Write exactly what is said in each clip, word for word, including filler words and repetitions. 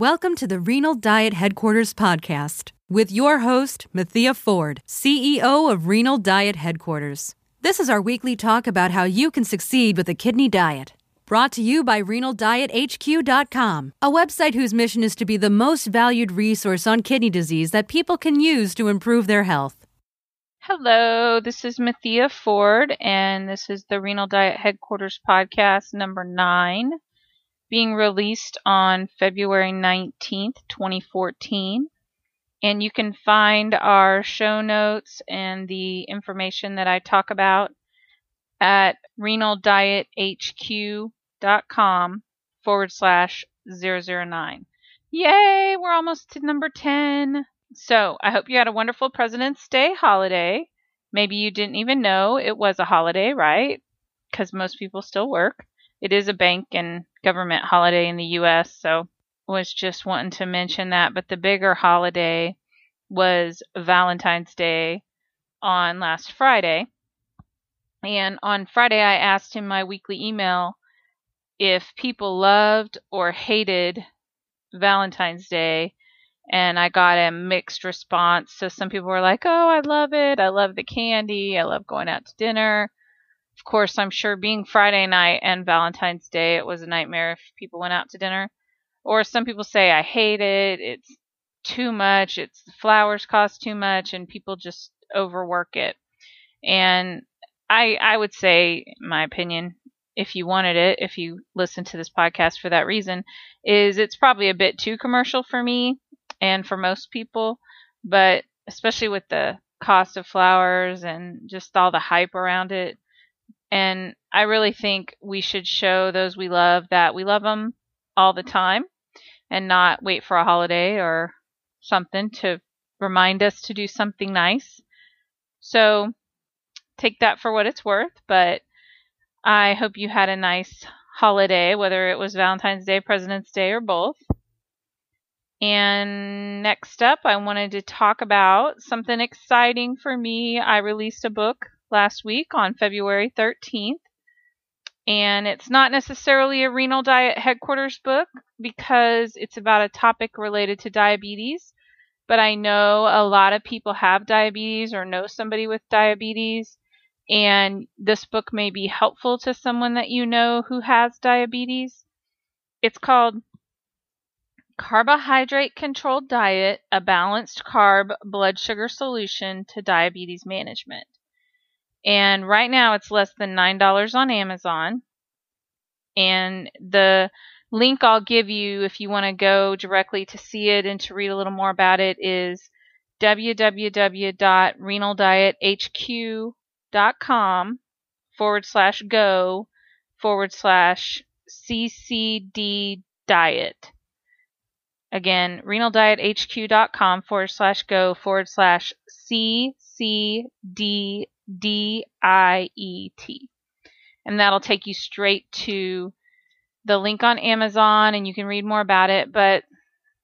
Welcome to the Renal Diet Headquarters podcast with your host, Mathia Ford, C E O of Renal Diet Headquarters. This is our weekly talk about how you can succeed with a kidney diet. Brought to you by renal diet h q dot com, a website whose mission is to be the most valued resource on kidney disease that people can use to improve their health. Hello, this is Mathia Ford, and this is the Renal Diet Headquarters podcast number nine. Being released on February nineteenth, twenty fourteen. And you can find our show notes and the information that I talk about at renal diet h q dot com forward slash zero zero nine. Yay, we're almost to number ten. So I hope you had a wonderful President's Day holiday. Maybe you didn't even know it was a holiday, right? Because most people still work. It is a bank and government holiday in the U S, so was just wanting to mention that. But the bigger holiday was Valentine's Day on last Friday. And on Friday, I asked in my weekly email if people loved or hated Valentine's Day, and I got a mixed response. So some people were like, oh, I love it. I love the candy. I love going out to dinner. Of course, I'm sure being Friday night and Valentine's Day, it was a nightmare if people went out to dinner. Or some people say, I hate it, it's too much, it's the flowers cost too much, and people just overwork it. And I, I would say, in my opinion, if you wanted it, if you listened to this podcast for that reason, is it's probably a bit too commercial for me and for most people, but especially with the cost of flowers and just all the hype around it. And I really think we should show those we love that we love them all the time and not wait for a holiday or something to remind us to do something nice. So take that for what it's worth. But I hope you had a nice holiday, whether it was Valentine's Day, President's Day, or both. And next up, I wanted to talk about something exciting for me. I released a book last week on February thirteenth, and it's not necessarily a Renal Diet Headquarters book because it's about a topic related to diabetes, but I know a lot of people have diabetes or know somebody with diabetes, and this book may be helpful to someone that you know who has diabetes. It's called Carbohydrate Controlled Diet, a Balanced Carb Blood Sugar Solution to Diabetes Management. And right now it's less than nine dollars on Amazon. And the link I'll give you if you want to go directly to see it and to read a little more about it is w w w dot renal diet h q dot com forward slash go forward slash C C D diet. Again, renal diet h q dot com forward slash go forward slash C C D D I E T. And that'll take you straight to the link on Amazon and you can read more about it. But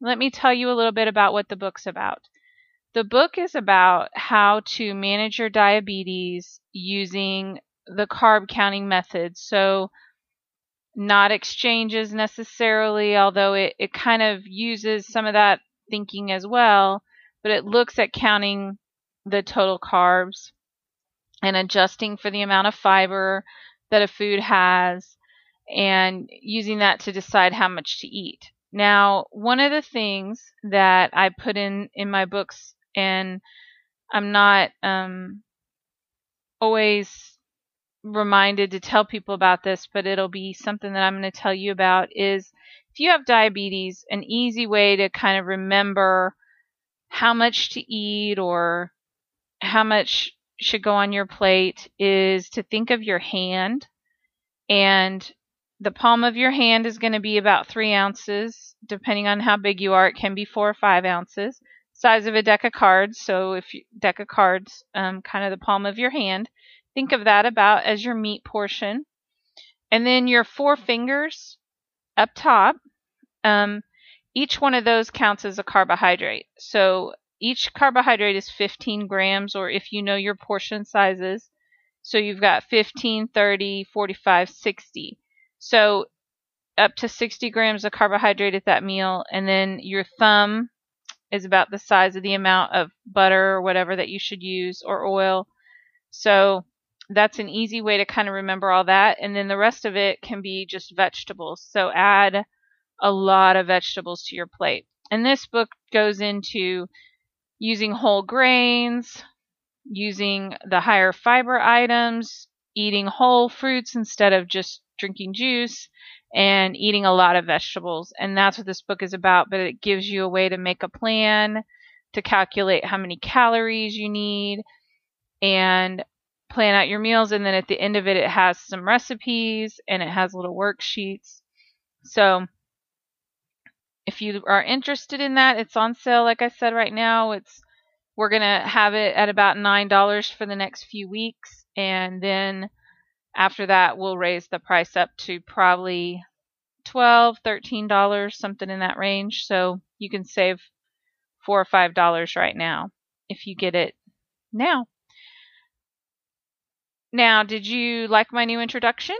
let me tell you a little bit about what the book's about. The book is about how to manage your diabetes using the carb counting method. So not exchanges necessarily, although it, it kind of uses some of that thinking as well, but it looks at counting the total carbs and adjusting for the amount of fiber that a food has and using that to decide how much to eat. Now, one of the things that I put in, in my books, and I'm not um, always reminded to tell people about this, but it'll be something that I'm going to tell you about, is if you have diabetes, an easy way to kind of remember how much to eat or how much should go on your plate is to think of your hand, and the palm of your hand is going to be about three ounces. Depending on how big you are, it can be four or five ounces. Size of a deck of cards. So if you, deck of cards, um, kind of the palm of your hand. Think of that about as your meat portion, and then your four fingers up top. Um, each one of those counts as a carbohydrate. So each carbohydrate is fifteen grams, or if you know your portion sizes. So you've got fifteen, thirty, forty-five, sixty. So up to sixty grams of carbohydrate at that meal, and then your thumb is about the size of the amount of butter or whatever that you should use, or oil. So that's an easy way to kind of remember all that. And then the rest of it can be just vegetables. So add a lot of vegetables to your plate. And this book goes into using whole grains, using the higher fiber items, eating whole fruits instead of just drinking juice, and eating a lot of vegetables. And that's what this book is about, but it gives you a way to make a plan, to calculate how many calories you need, and plan out your meals. And then at the end of it, it has some recipes and it has little worksheets. So if you are interested in that, it's on sale. Like I said, right now, it's we're going to have it at about nine dollars for the next few weeks. And then after that, we'll raise the price up to probably twelve dollars, thirteen dollars, something in that range. So you can save four dollars or five dollars right now if you get it now. Now, did you like my new introduction?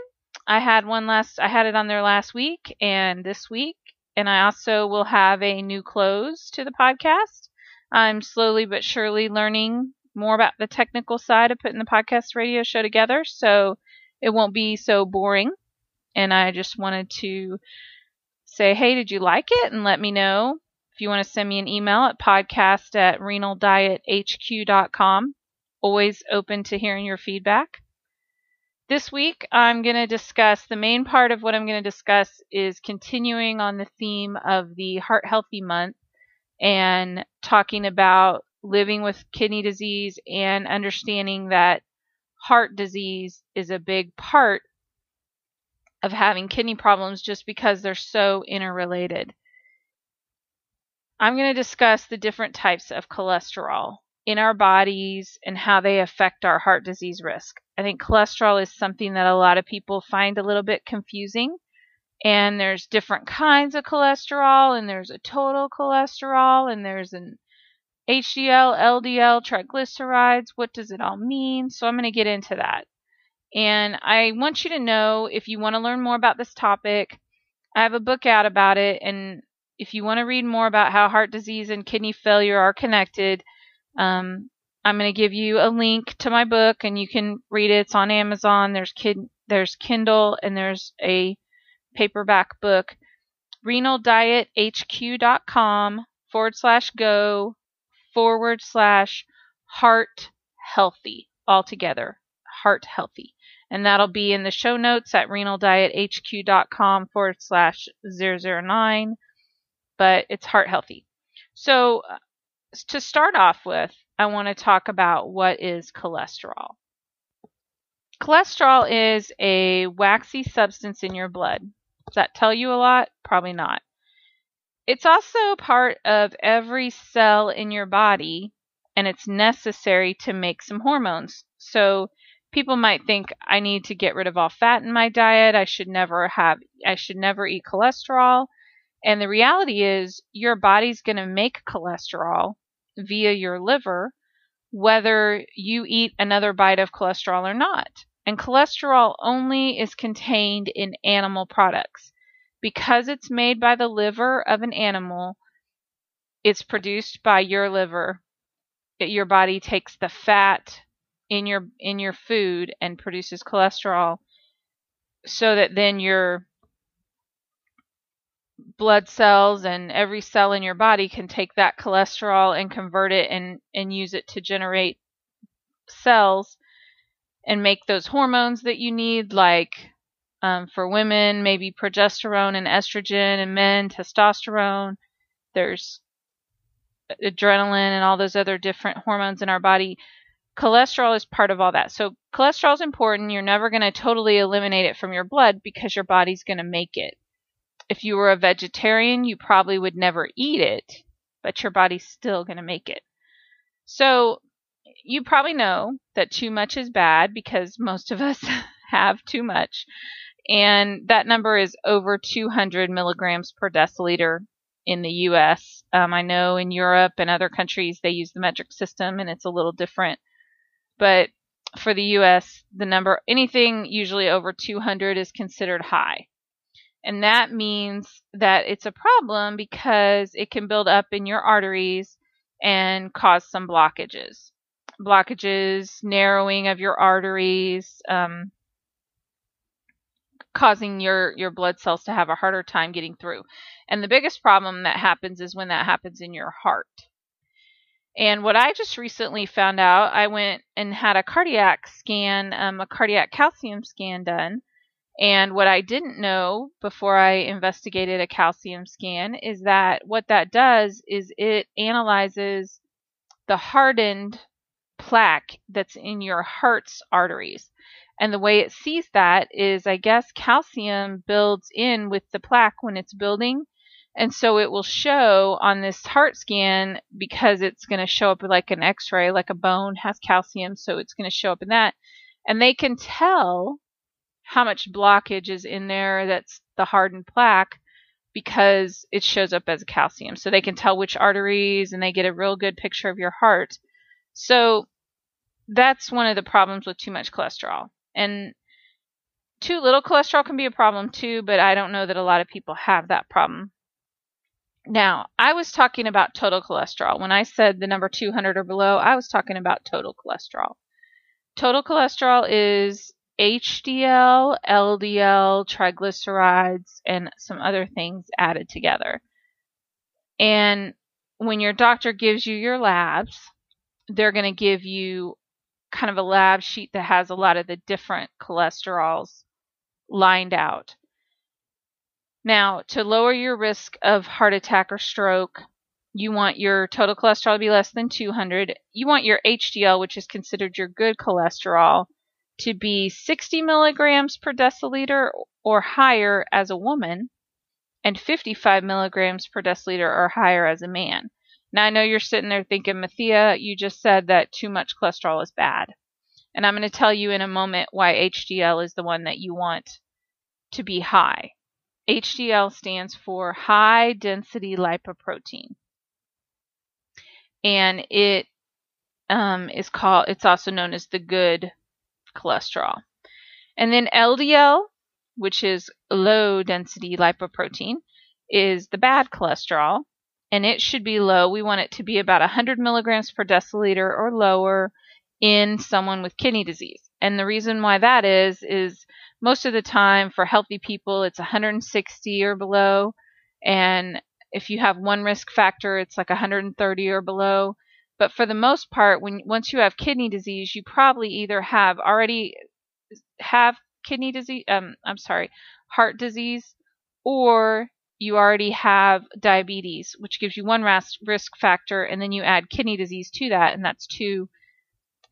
I had one last, I had it on there last week and this week. And I also will have a new close to the podcast. I'm slowly but surely learning more about the technical side of putting the podcast radio show together, so it won't be so boring. And I just wanted to say, hey, did you like it? And let me know. If you want to send me an email at podcast at renal diet h q dot com. Always open to hearing your feedback. This week, I'm going to discuss, the main part of what I'm going to discuss is continuing on the theme of the Heart Healthy Month and talking about living with kidney disease and understanding that heart disease is a big part of having kidney problems just because they're so interrelated. I'm going to discuss the different types of cholesterol in our bodies and how they affect our heart disease risk. I think cholesterol is something that a lot of people find a little bit confusing. And there's different kinds of cholesterol, and there's a total cholesterol, and there's an H D L, L D L, triglycerides. What does it all mean? So I'm going to get into that. And I want you to know, if you want to learn more about this topic, I have a book out about it. And if you want to read more about how heart disease and kidney failure are connected, um, I'm going to give you a link to my book, and you can read it. It's on Amazon. There's kid, there's Kindle, and there's a paperback book. renal diet h q dot com forward slash go forward slash heart healthy altogether. Heart healthy. And that'll be in the show notes at renal diet h q dot com forward slash zero zero nine. But it's heart healthy. So to start off with, I want to talk about what is cholesterol. Cholesterol is a waxy substance in your blood. Does that tell you a lot? Probably not. It's also part of every cell in your body, and it's necessary to make some hormones. So people might think, I need to get rid of all fat in my diet. I should never have, I should never eat cholesterol. And the reality is, your body's going to make cholesterol via your liver, whether you eat another bite of cholesterol or not. And cholesterol only is contained in animal products. Because it's made by the liver of an animal, it's produced by your liver. Your body takes the fat in your in your food and produces cholesterol, so that then your blood cells and every cell in your body can take that cholesterol and convert it and, and use it to generate cells and make those hormones that you need, like um, for women, maybe progesterone and estrogen, and men, testosterone. There's adrenaline and all those other different hormones in our body. Cholesterol is part of all that. So cholesterol is important. You're never going to totally eliminate it from your blood because your body's going to make it. If you were a vegetarian, you probably would never eat it, but your body's still going to make it. So you probably know that too much is bad because most of us have too much. And that number is over two hundred milligrams per deciliter in the U S Um, I know in Europe and other countries, they use the metric system and it's a little different. But for the U S, the number, anything usually over two hundred is considered high. And that means that it's a problem because it can build up in your arteries and cause some blockages. Blockages, narrowing of your arteries, um, causing your, your blood cells to have a harder time getting through. And the biggest problem that happens is when that happens in your heart. And what I just recently found out, I went and had a cardiac scan, um, a cardiac calcium scan done. And what I didn't know before I investigated a calcium scan is that what that does is it analyzes the hardened plaque that's in your heart's arteries. And the way it sees that is, I guess, calcium builds in with the plaque when it's building. And so it will show on this heart scan, because it's going to show up like an x-ray, like a bone has calcium, so it's going to show up in that. And they can tell how much blockage is in there that's the hardened plaque because it shows up as calcium. So they can tell which arteries, and they get a real good picture of your heart. So that's one of the problems with too much cholesterol. And too little cholesterol can be a problem too, but I don't know that a lot of people have that problem. Now, I was talking about total cholesterol. When I said the number two hundred or below, I was talking about total cholesterol. Total cholesterol is H D L, L D L, triglycerides, and some other things added together. And when your doctor gives you your labs, they're going to give you kind of a lab sheet that has a lot of the different cholesterols lined out. Now, to lower your risk of heart attack or stroke, you want your total cholesterol to be less than two hundred. You want your H D L, which is considered your good cholesterol, to be sixty milligrams per deciliter or higher as a woman, and fifty-five milligrams per deciliter or higher as a man. Now, I know you're sitting there thinking, Mathia, you just said that too much cholesterol is bad. And I'm going to tell you in a moment why H D L is the one that you want to be high. H D L stands for high density lipoprotein, and it um, is called, it's also known as the good cholesterol. And then L D L, which is low density lipoprotein, is the bad cholesterol, and it should be low. We want it to be about one hundred milligrams per deciliter or lower in someone with kidney disease. And the reason why that is, is most of the time for healthy people, it's one hundred sixty or below. And if you have one risk factor, it's like one hundred thirty or below. But for the most part, when once you have kidney disease, you probably either have already have kidney disease, um, I'm sorry, heart disease, or you already have diabetes, which gives you one risk factor, and then you add kidney disease to that, and that's two.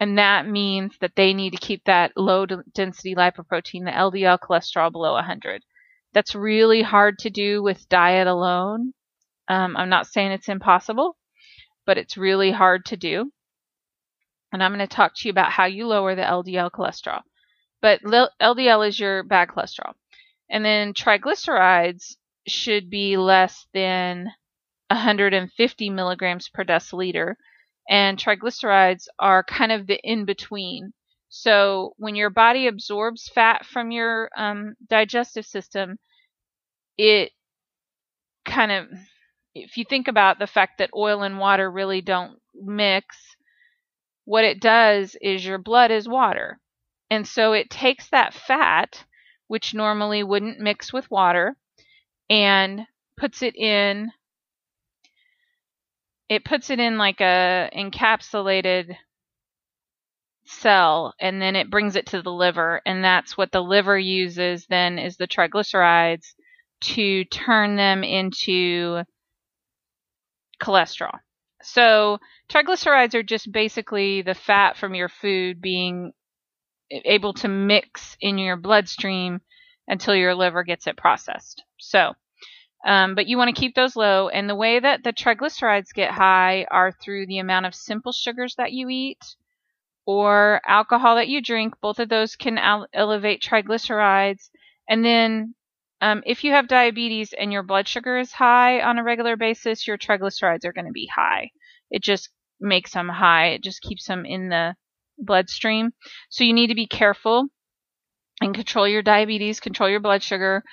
And that means that they need to keep that low-density lipoprotein, the L D L cholesterol, below one hundred. That's really hard to do with diet alone. Um, I'm not saying it's impossible, but it's really hard to do. And I'm going to talk to you about how you lower the L D L cholesterol. But L D L is your bad cholesterol. And then triglycerides should be less than one hundred fifty milligrams per deciliter. And triglycerides are kind of the in-between. So when your body absorbs fat from your um, digestive system, it kind of, if you think about the fact that oil and water really don't mix, what it does is your blood is water. And so it takes that fat, which normally wouldn't mix with water, and puts it in It puts it in like a encapsulated cell, and then it brings it to the liver, and that's what the liver uses then is the triglycerides to turn them into cholesterol. So triglycerides are just basically the fat from your food being able to mix in your bloodstream until your liver gets it processed. So Um, but you want to keep those low. And the way that the triglycerides get high are through the amount of simple sugars that you eat or alcohol that you drink. Both of those can al- elevate triglycerides. And then um, if you have diabetes and your blood sugar is high on a regular basis, your triglycerides are going to be high. It just makes them high. It just keeps them in the bloodstream. So you need to be careful and control your diabetes, control your blood sugar.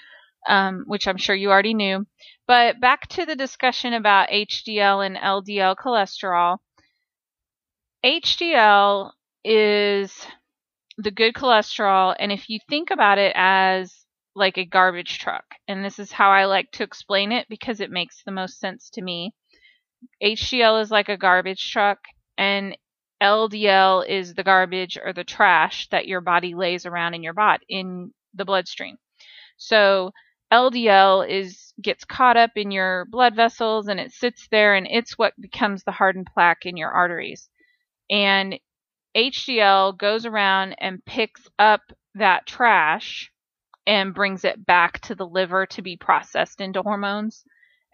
um, which I'm sure you already knew. But back to the discussion about H D L and L D L cholesterol. H D L is the good cholesterol, and if you think about it as like a garbage truck, and this is how I like to explain it because it makes the most sense to me. H D L is like a garbage truck, and L D L is the garbage or the trash that your body lays around in your body, in the bloodstream. So L D L is gets caught up in your blood vessels, and it sits there, and it's what becomes the hardened plaque in your arteries. And H D L goes around and picks up that trash and brings it back to the liver to be processed into hormones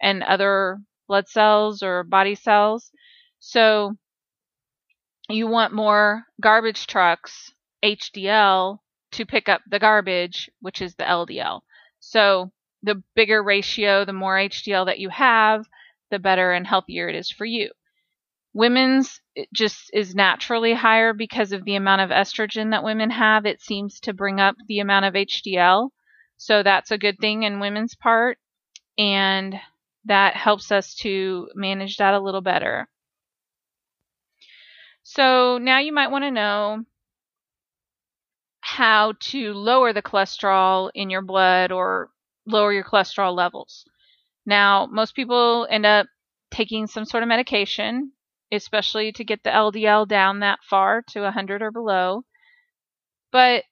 and other blood cells or body cells. So you want more garbage trucks, H D L, to pick up the garbage, which is the L D L. So the bigger ratio, the more H D L that you have, the better and healthier it is for you. Women's it just is naturally higher because of the amount of estrogen that women have. It seems to bring up the amount of H D L. So that's a good thing in women's part. And that helps us to manage that a little better. So now you might want to know how to lower the cholesterol in your blood or lower your cholesterol levels. Now, most people end up taking some sort of medication, especially to get the L D L down that far to one hundred or below. But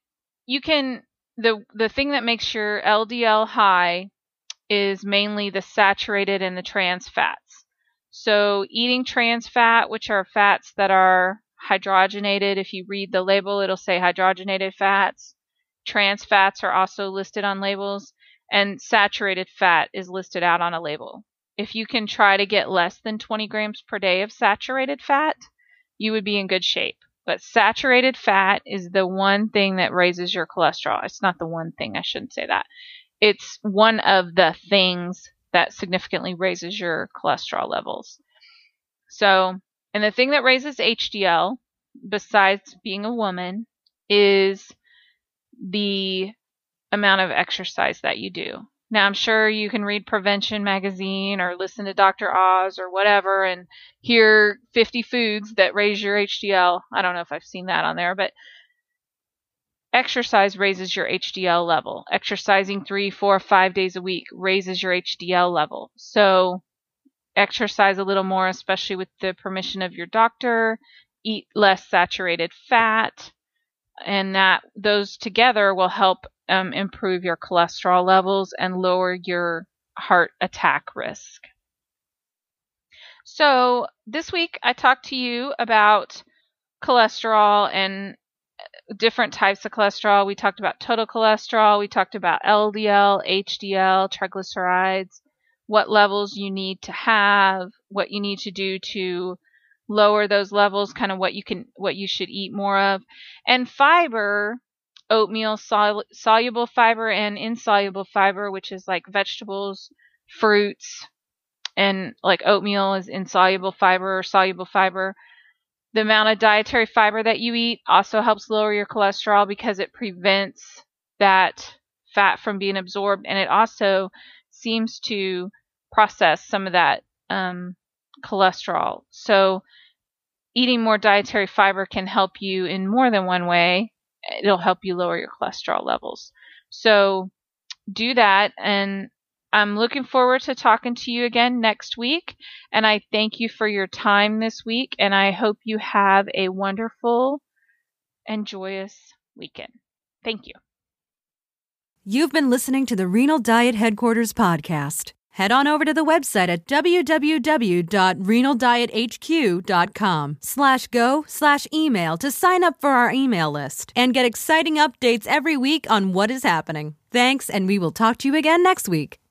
you can, the the thing that makes your L D L high is mainly the saturated and the trans fats. So eating trans fat, which are fats that are hydrogenated, if you read the label, it'll say hydrogenated fats. Trans fats are also listed on labels, and saturated fat is listed out on a label. If you can try to get less than twenty grams per day of saturated fat, you would be in good shape. But saturated fat is the one thing that raises your cholesterol. It's not the one thing, I shouldn't say that. It's one of the things that significantly raises your cholesterol levels. So, and the thing that raises H D L, besides being a woman, is the amount of exercise that you do. Now, I'm sure you can read Prevention Magazine or listen to Doctor Oz or whatever and hear fifty foods that raise your H D L. I don't know if I've seen that on there, but exercise raises your H D L level. Exercising three, four, five days a week raises your H D L level. So exercise a little more, especially with the permission of your doctor. Eat less saturated fat, and that those together will help Um, improve your cholesterol levels and lower your heart attack risk. So this week I talked to you about cholesterol and different types of cholesterol. We talked about total cholesterol. We talked about L D L, H D L, triglycerides, what levels you need to have, what you need to do to lower those levels, kind of what you can, what you should eat more of, and fiber. Oatmeal, sol- soluble fiber, and insoluble fiber, which is like vegetables, fruits, and like oatmeal is insoluble fiber or soluble fiber. The amount of dietary fiber that you eat also helps lower your cholesterol because it prevents that fat from being absorbed, and it also seems to process some of that um, cholesterol. So eating more dietary fiber can help you in more than one way. It'll help you lower your cholesterol levels. So do that. And I'm looking forward to talking to you again next week. And I thank you for your time this week. And I hope you have a wonderful and joyous weekend. Thank you. You've been listening to the Renal Diet Headquarters podcast. Head on over to the website at www.renaldiyethq.com slash go slash email to sign up for our email list and get exciting updates every week on what is happening. Thanks, and we will talk to you again next week.